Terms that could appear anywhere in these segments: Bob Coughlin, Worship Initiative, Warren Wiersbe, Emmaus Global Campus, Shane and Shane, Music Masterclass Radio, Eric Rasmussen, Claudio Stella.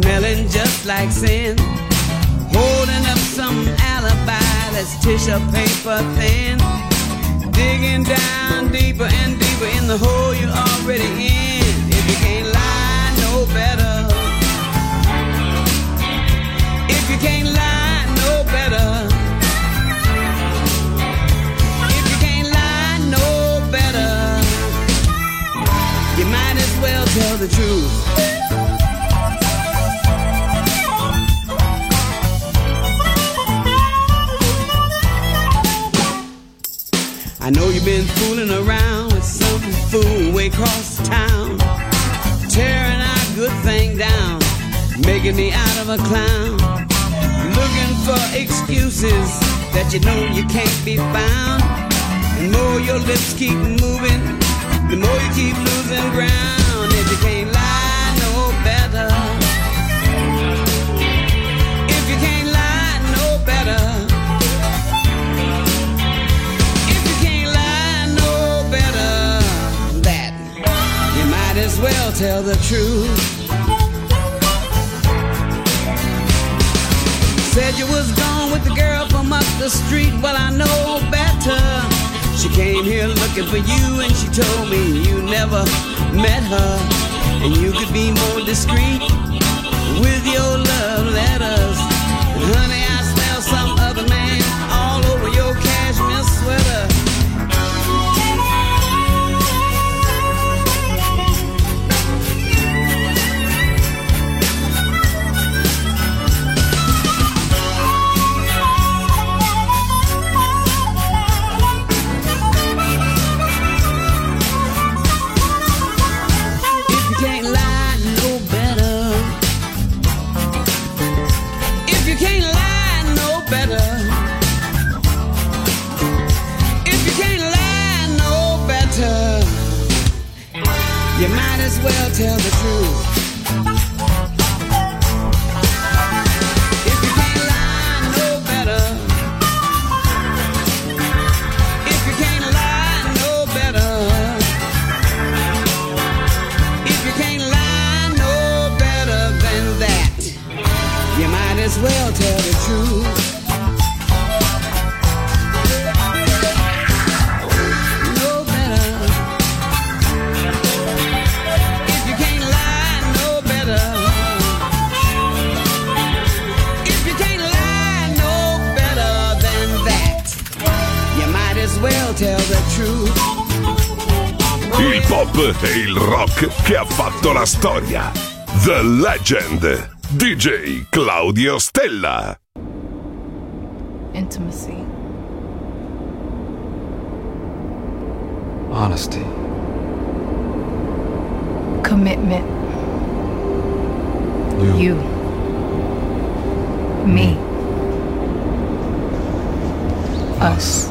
smelling just like sin, holding up some alibi that's tissue paper thin, digging down deeper and deeper in the hole you're already in. If you can't lie no better, if you can't lie no better, if you can't lie no better, you might as well tell the truth. I know you've been fooling around with some fool way across town, tearing our good thing down, making me out of a clown, looking for excuses that you know you can't be found. The more your lips keep moving, the more you keep losing ground. If you can't lie no better, if you can't lie no better, as well tell the truth. Said you was gone with the girl from up the street, well I know better. She came here looking for you and she told me you never met her, and you could be more discreet with your love letters. And honey, I smell some other man all over your cashmere sweater. You might as well tell the truth. If you can't lie no better, if you can't lie no better, if you can't lie no better than that, you might as well tell the truth. Il pop e il rock che ha fatto la storia. The Legend, DJ Claudio Stella. Intimacy, honesty, commitment, you. Me, us.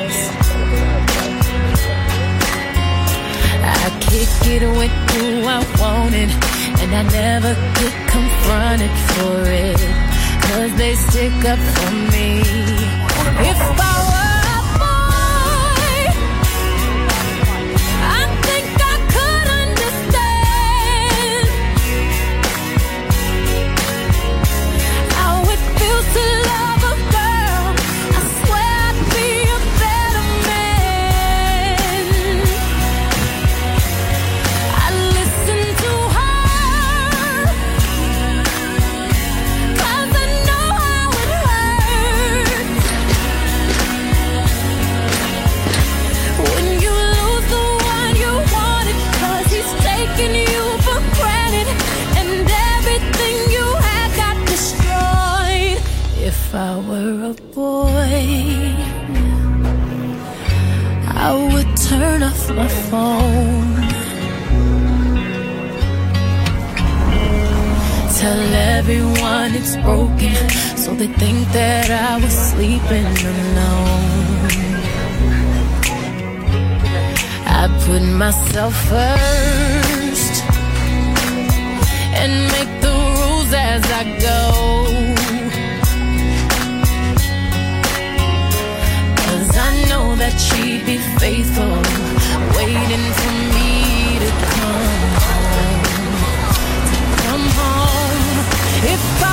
I kick it with who I wanted, and I never get confronted for it, 'cause they stick up for me. If I were a boy, I think I could understand how it feels to love a girl. I swear I'd be a better man. If I were a boy, I would turn off my phone, tell everyone it's broken, so they think that I was sleeping alone. I put myself first and make the rules as I go, 'cause I know that she'd be faithful, waiting for me to come home. If I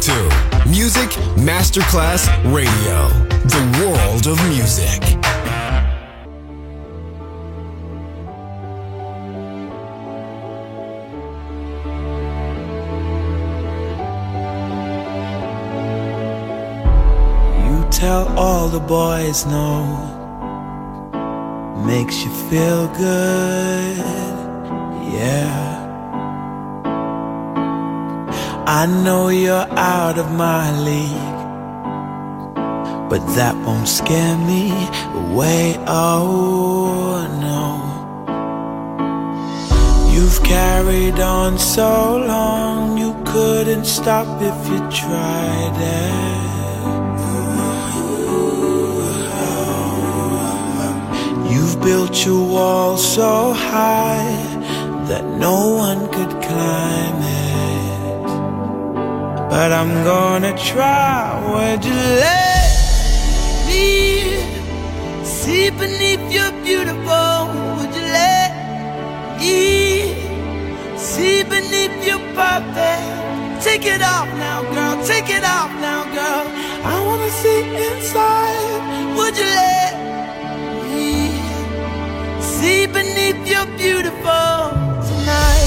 to Music Masterclass Radio, the world of music. You tell all the boys no, makes you feel good, yeah. I know you're out of my league, but that won't scare me away, oh no. You've carried on so long, you couldn't stop if you tried it. You've built your wall so high that no one could climb it. But I'm gonna try. Would you let me see beneath your beautiful? Would you let me see beneath your perfect? Take it off now, girl. Take it off now, girl. I wanna see inside. Would you let me see beneath your beautiful tonight?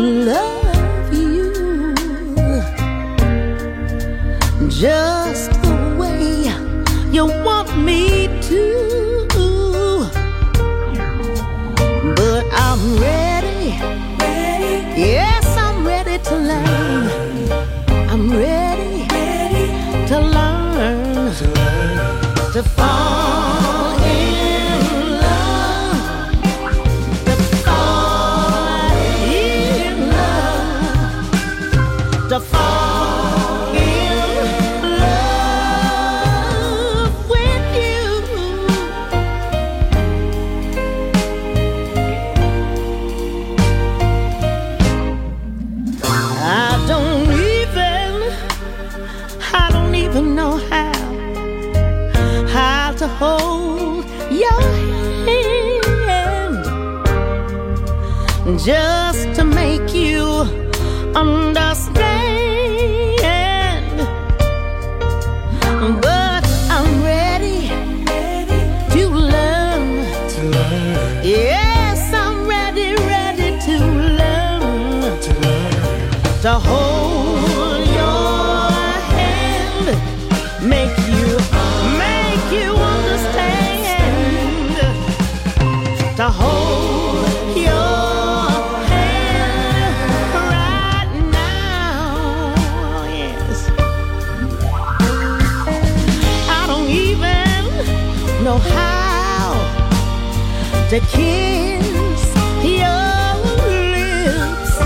to love you just the way you want me to, but I'm ready, ready. Yes, I'm ready to learn. I'm ready, ready to learn, to fall in. To fall in love with you. I don't even know how to hold your hand, just to make you understand. To hold your hand, make you understand. To hold your hand right now, yes. I don't even know how to kiss your lips.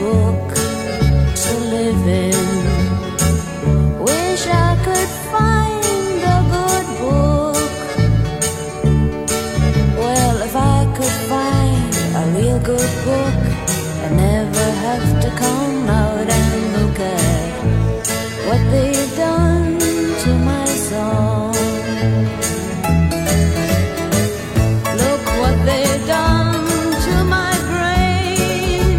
Book to live in. have to come out and look at what they've done to my soul. Look what they've done to my brain.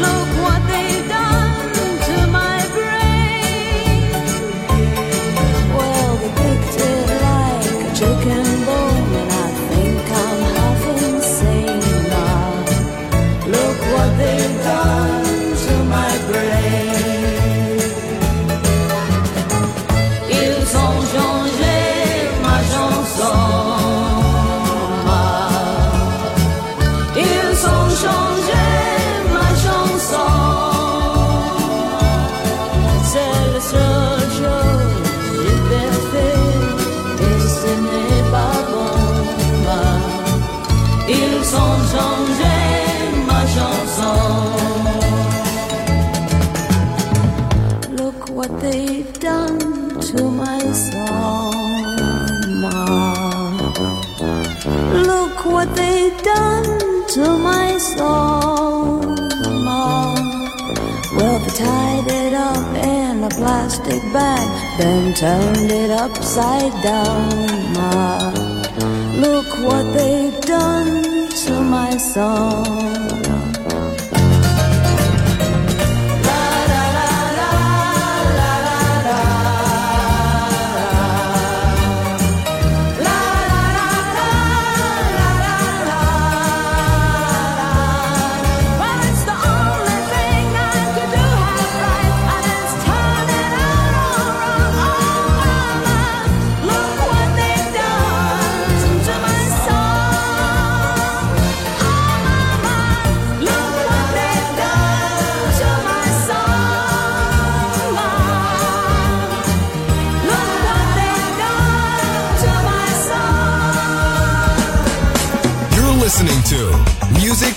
Look what they've done to my brain. Well, they picked it like a chicken bone, and I think I'm half insane now. Look what they've done to my brain. Ils ont changé ma chanson. Ils ont changé ma chanson. C'est le seul chose que j'ai fait et ce n'est pas bon. Ils ont changé ma chanson. Look what they've done to my soul. Look what they've done to my soul, ma. Well, they tied it up in a plastic bag, then turned it upside down, ma. Look what they've done to my soul. Music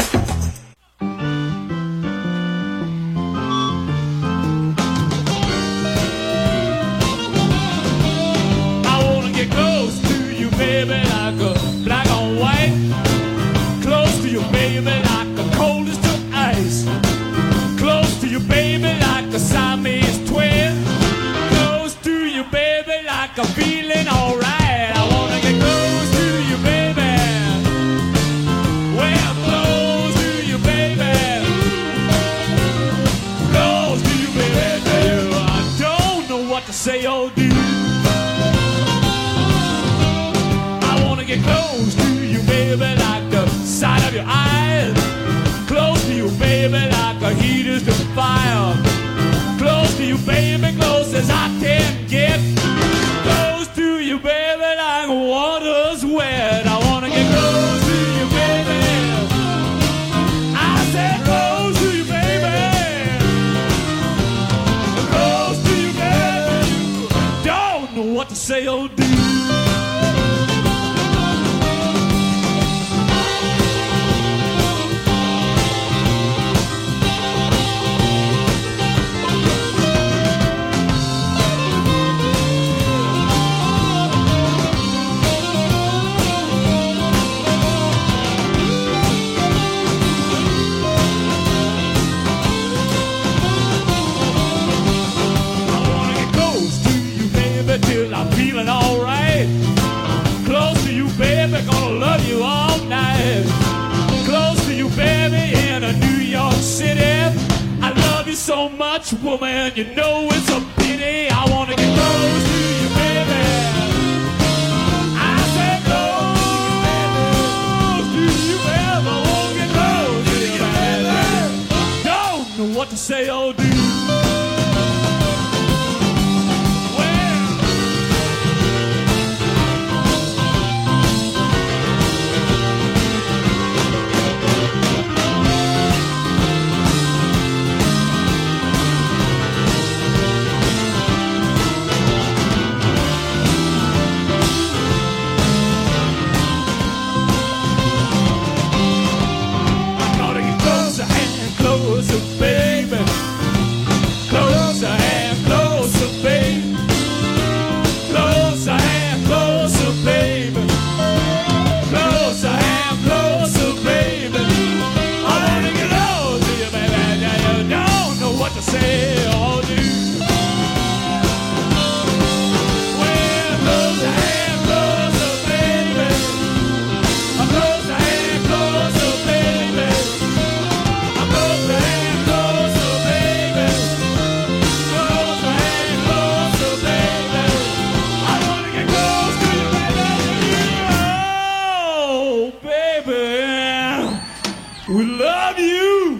I wanna get close to you, baby, like a black on white. Close to you, baby, like the coldest of ice. Close to you, baby, like a Siamese twin. Close to you, baby, like a feeling alright. Say, oh, dude, I wanna get close to you, baby, like the sight of your eyes. Close to you, baby, like a heat is the fire. Close to you, baby, close as I can get. Close to you, baby, like water's wet. I wanna get close to you, baby. I said close to you, baby. Close to you, baby. Don't know what to say, oh dear. So much, woman, you know it's a pity. I wanna get close to you, baby. I said close to you, baby. I wanna get close to you, baby. Don't know what to say, oh dude. Closer, baby. We love you!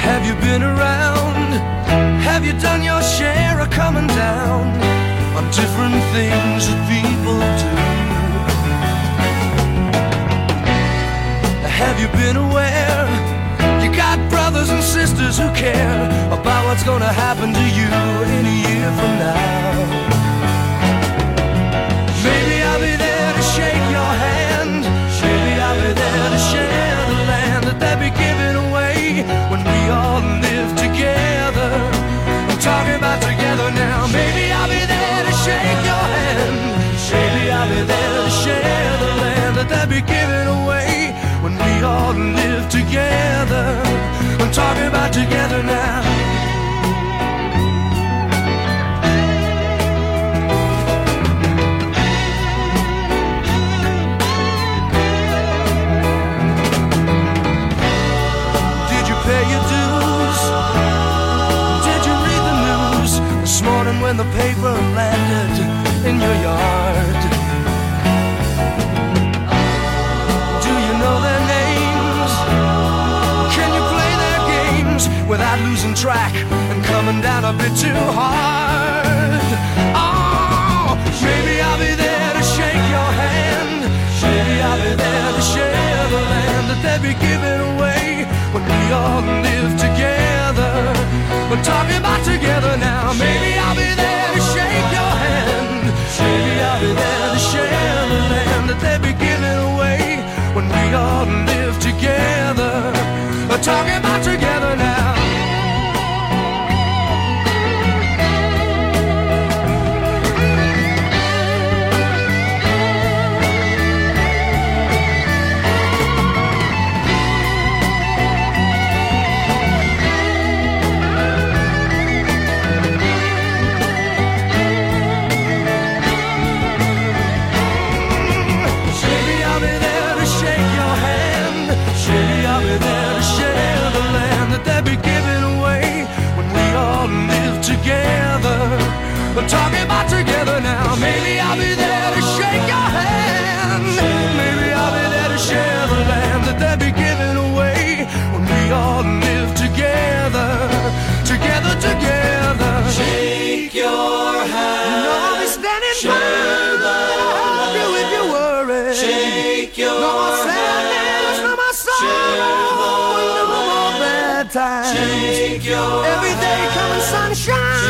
Have you been around? Have you done your share of coming down? On different things that people do. Have you been aware? You got brothers and sisters who care about what's gonna happen to you in a year from now. Maybe I'll be there to shake your hand. Maybe I'll be there to share the land that they'll be giving away when we all live together. I'm talking about together now. Maybe I'll be there. Shake your hand. Maybe I'll be there to share the land that they'll be losing track and coming down a bit too hard. Oh, maybe I'll be there to shake your hand. Maybe I'll be there to share the land that they'll be giving away when we all live together. We're talking about together now. Maybe I'll be there to shake your hand. Maybe I'll be there to share the land that they'll be giving away when we all live together. We're talking about together now. We're talking about together now. Maybe I'll be there to shake your hand. Maybe I'll be there to share the land that they'll be giving away when we all live together, together, together. Shake your hand. No, I'll be standing by. I'll help you if you worry. Shake your hand. No more sadness, no more sorrow, no more bad times. Shake your hand. Every day coming sunshine.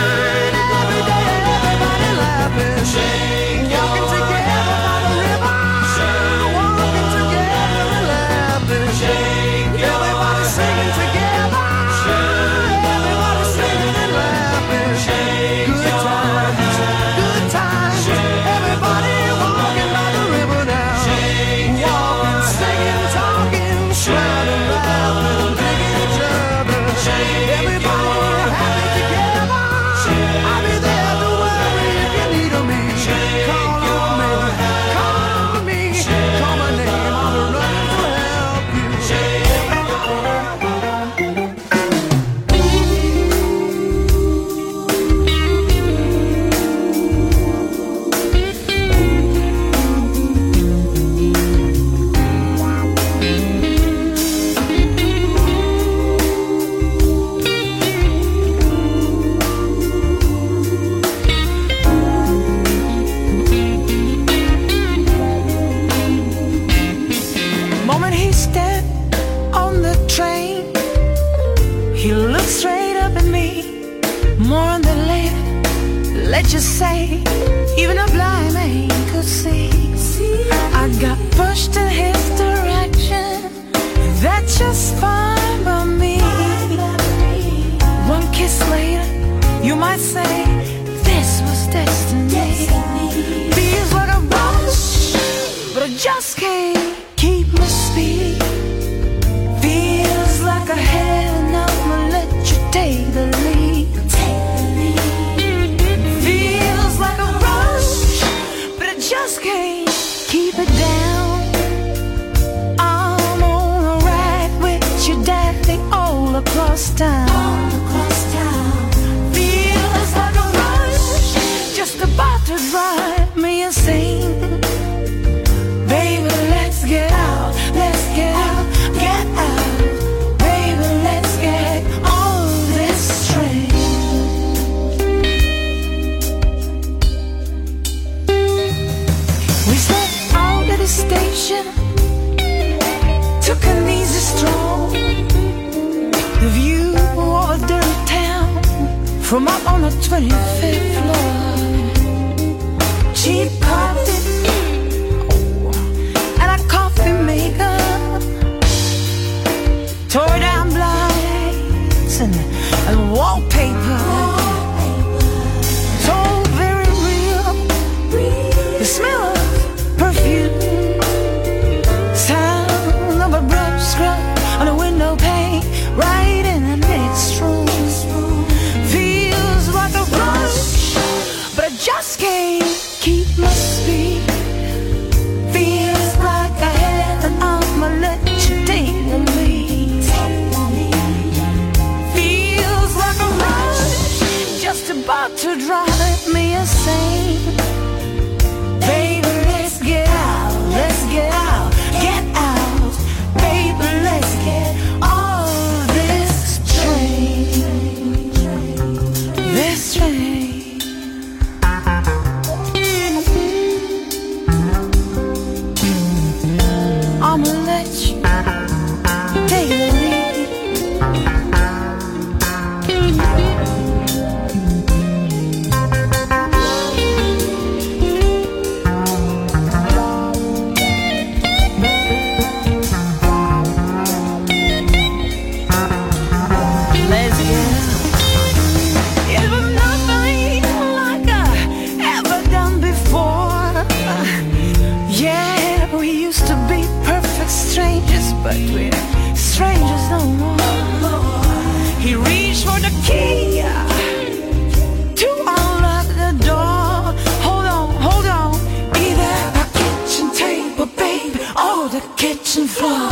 From up on the 25th floor, cheap coffee, and a coffee maker, tore down blinds and wallpaper, so very real, the smell of perfume, sound of a brush scrub on a window pane, right in the next room. Rush, but we're strangers no more. He reached for the key to unlock the door. Hold on, hold on, either the kitchen table, baby, or the kitchen floor.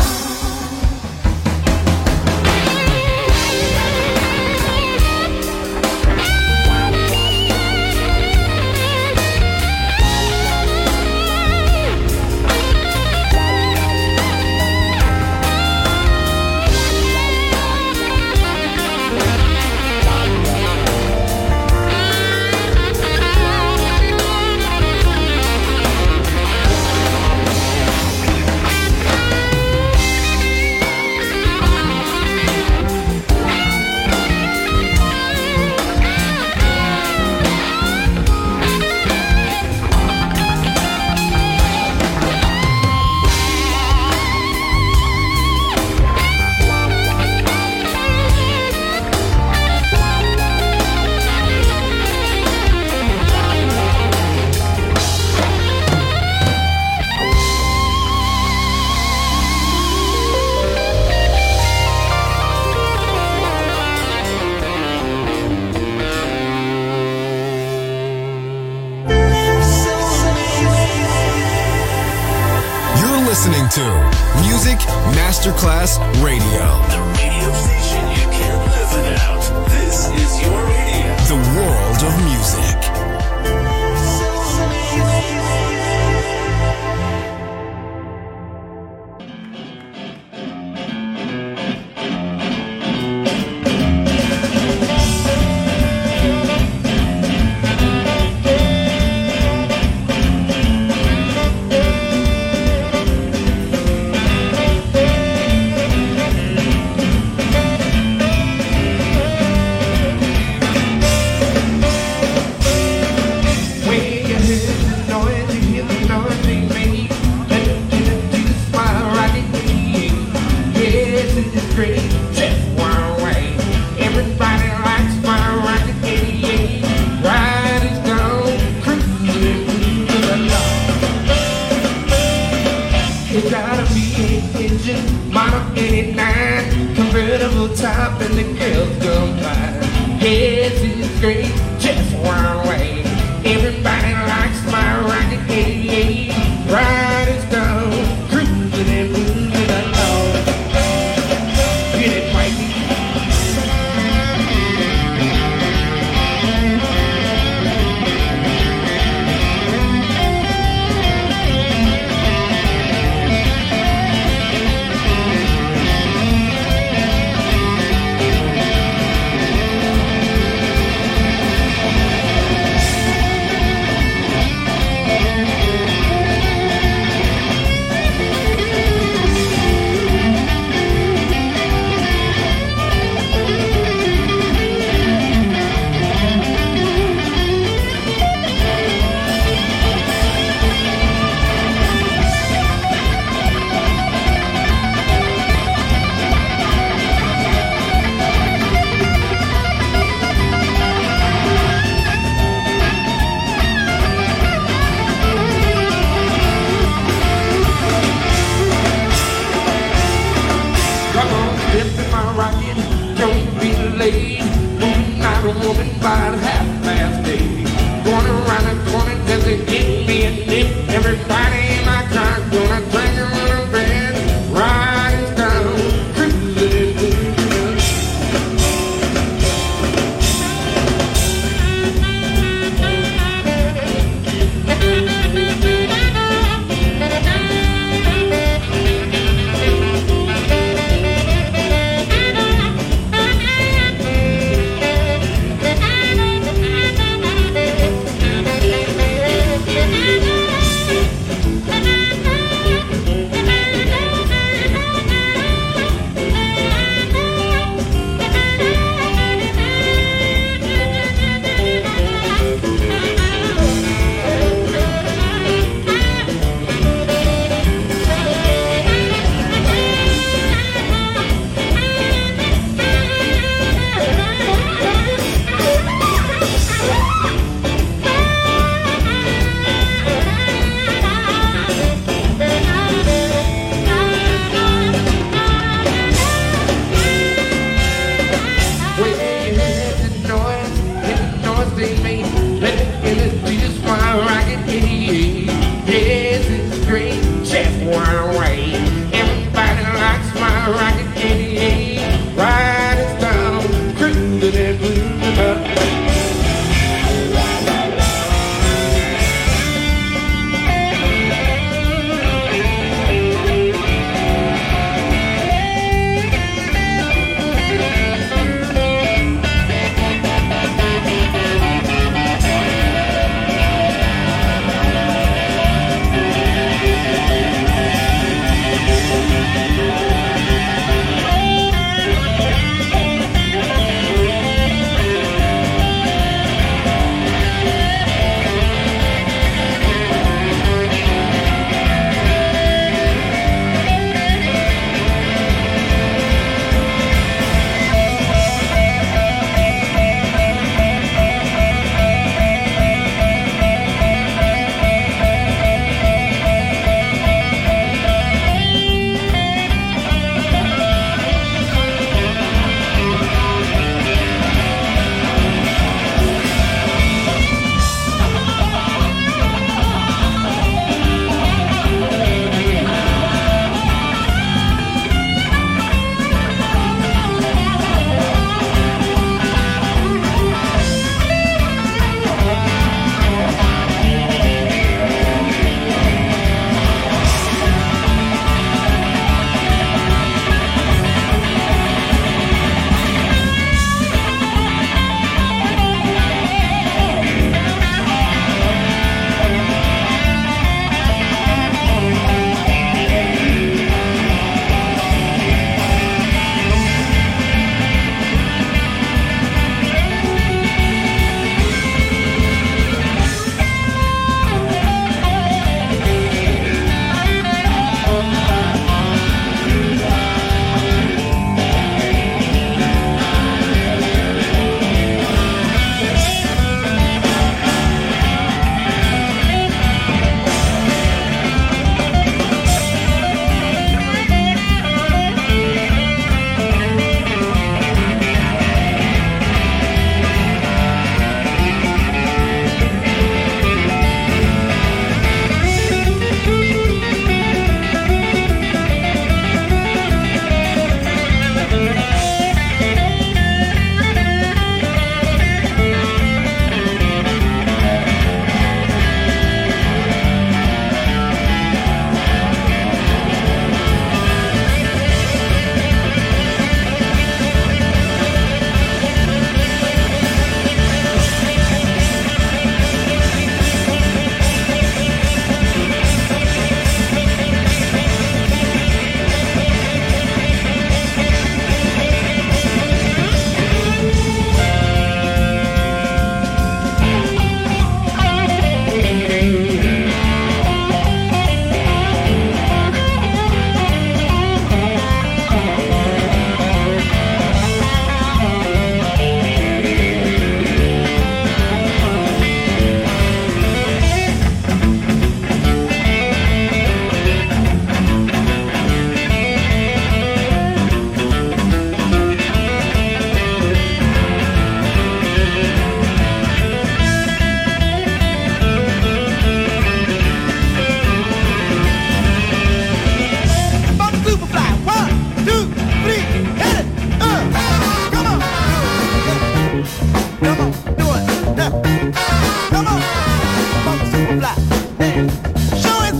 Music Masterclass Radio. The radio station you can't live without. This is your radio. The world of music.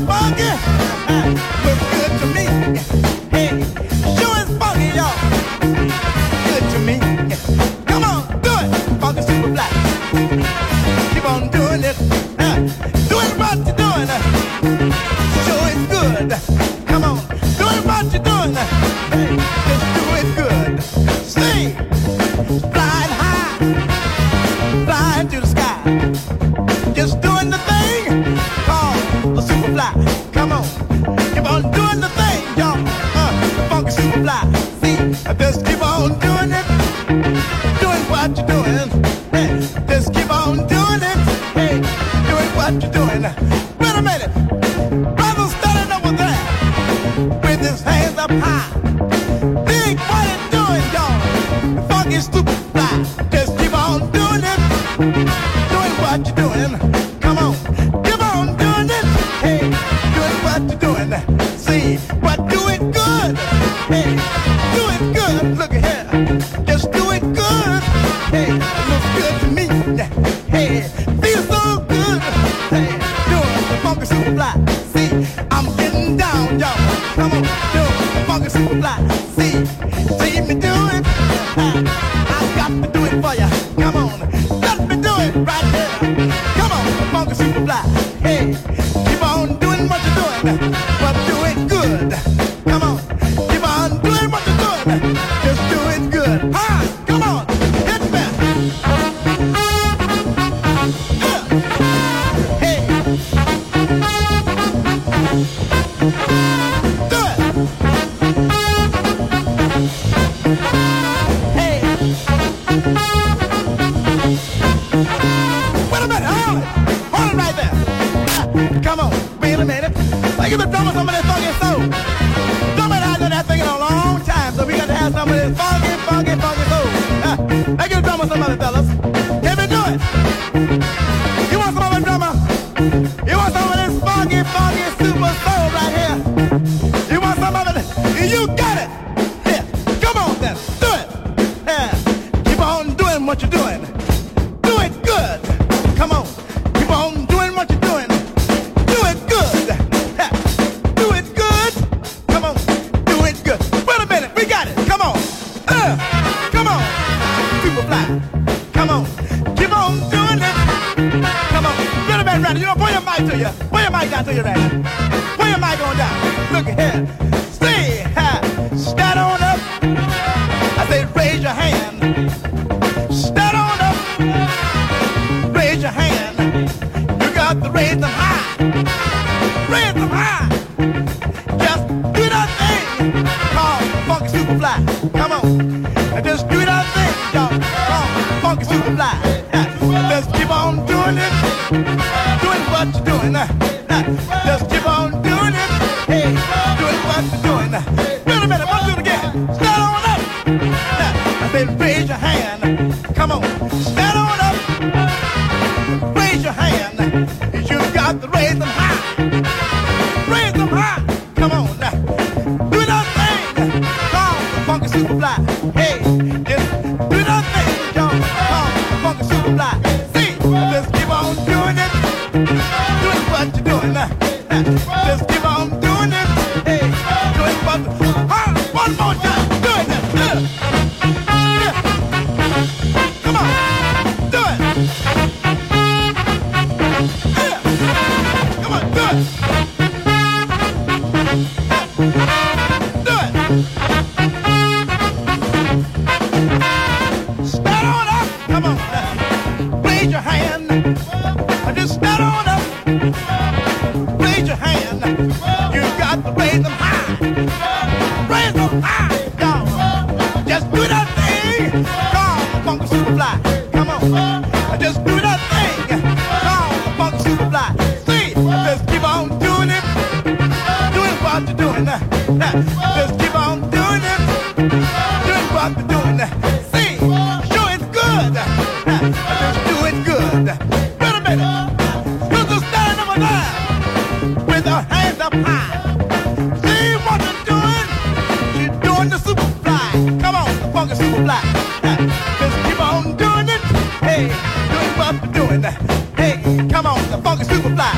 funky, looks good to me. Hey, sure is funky, y'all. Good to me. Come on, do it, funky super black. Keep on doing it. Do it what you're doing. Sure is good. Come on, do it what you're doing. Hey, just do it good. Sing, flying high, flying to the sky. Just doing the thing. Come on, keep on doing the thing, y'all. The funky superfly. See, just keep on doing it, doing what you're doing. Hey, just keep on doing it, hey, doing what you're doing. Wait a minute, brother standing over there with his hands up high. Think what it's doing, y'all. The funky superfly. Just keep on doing it, doing what you're doing. Come on, keep on doing it, hey. What you doing? See, but do it good. Hey, do it good. Look here, just do it good. Hey, looks good to me. Hey, feels so good. Hey, doing the funky superfly. See, I'm getting down, y'all. Come on, doing the funky superfly. See me do it. I've got to do it for ya. Come on, let me do it right there. Come on, the funky superfly. Hey, keep on doing. What you doing? But do it good. Come on, keep on doing what you're doing. Just do it good. Ha! Come on, hit me. Hey, do it. Hey, wait a minute, hold it right there. Come on. A minute. I give a drum of some of this funky soul. Somebody hasn't done that thing in a long time, so we got to have some of this funky, funky, funky soul. I give a drum of some other fellas. Can we do it? You want some of a drummer? You want some of this funky, funky super soul right here? You want some of it? You got it! Here, come on then, do it! Yeah. Keep on doing what you're doing. Do it good! Come on, keep on doing what you're doing. Come on, keep on doing it. Come on, little bit ready. You know, put your mic to you. Put your mic down to you right now. Put your mic on down. Look here. Stay high. Stand on up. I say raise your hand. Stand on up. Raise your hand. You got to raise them high. Raise them high. Just do that thing. Oh, funky superfly. Come on. Just do that thing, y'all. Oh, funky superfly. Just keep on doing it, doing what you're doing. Just keep on doing it, hey, doing what you're doing. Wait a minute, let's do it again. Stand on up. I said, raise your hand. Come on, stand on up. Raise your hand. You got to raise them high. Raise them high. Come on, do that thing. Oh, funky superfly. Hey. Just keep on doing it. Hey, doing what? One more time, doing it. Come on, do it. Come on, do it. Do it. Stand on up. Come on, raise your hand. Just stand on up. You got to raise them high. Raise them high, y'all. Just do that thing. Call the funky superfly. Come on. Just do that thing. Call the funky superfly. See, just keep on doing it. Doing what you're doing. Just keep on doing it. Doing what you're doing. See, sure it's good. Just do it good. Wait a minute. Who's standing over there? With her hands up high. See what you're doing? She's doing the superfly. Come on, the funky superfly. Just keep on doing it. Hey, doing what you're doing. Hey, come on, the funky superfly.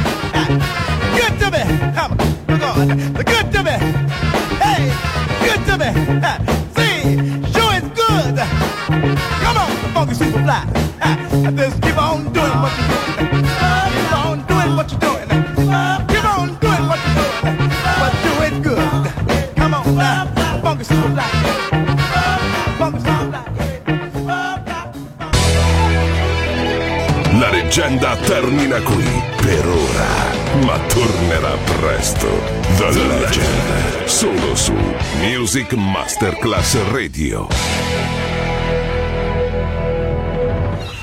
Good to me. the good to me. Hey, good to me. See, sure it's good. Come on, the funky superfly. Just keep on doing what you're doing. Keep on doing what you're doing. Keep on doing what you're doing. But do it good. Come on, the funky superfly. La leggenda termina qui per ora, ma tornerà presto. The Legend, solo su Music Masterclass Radio.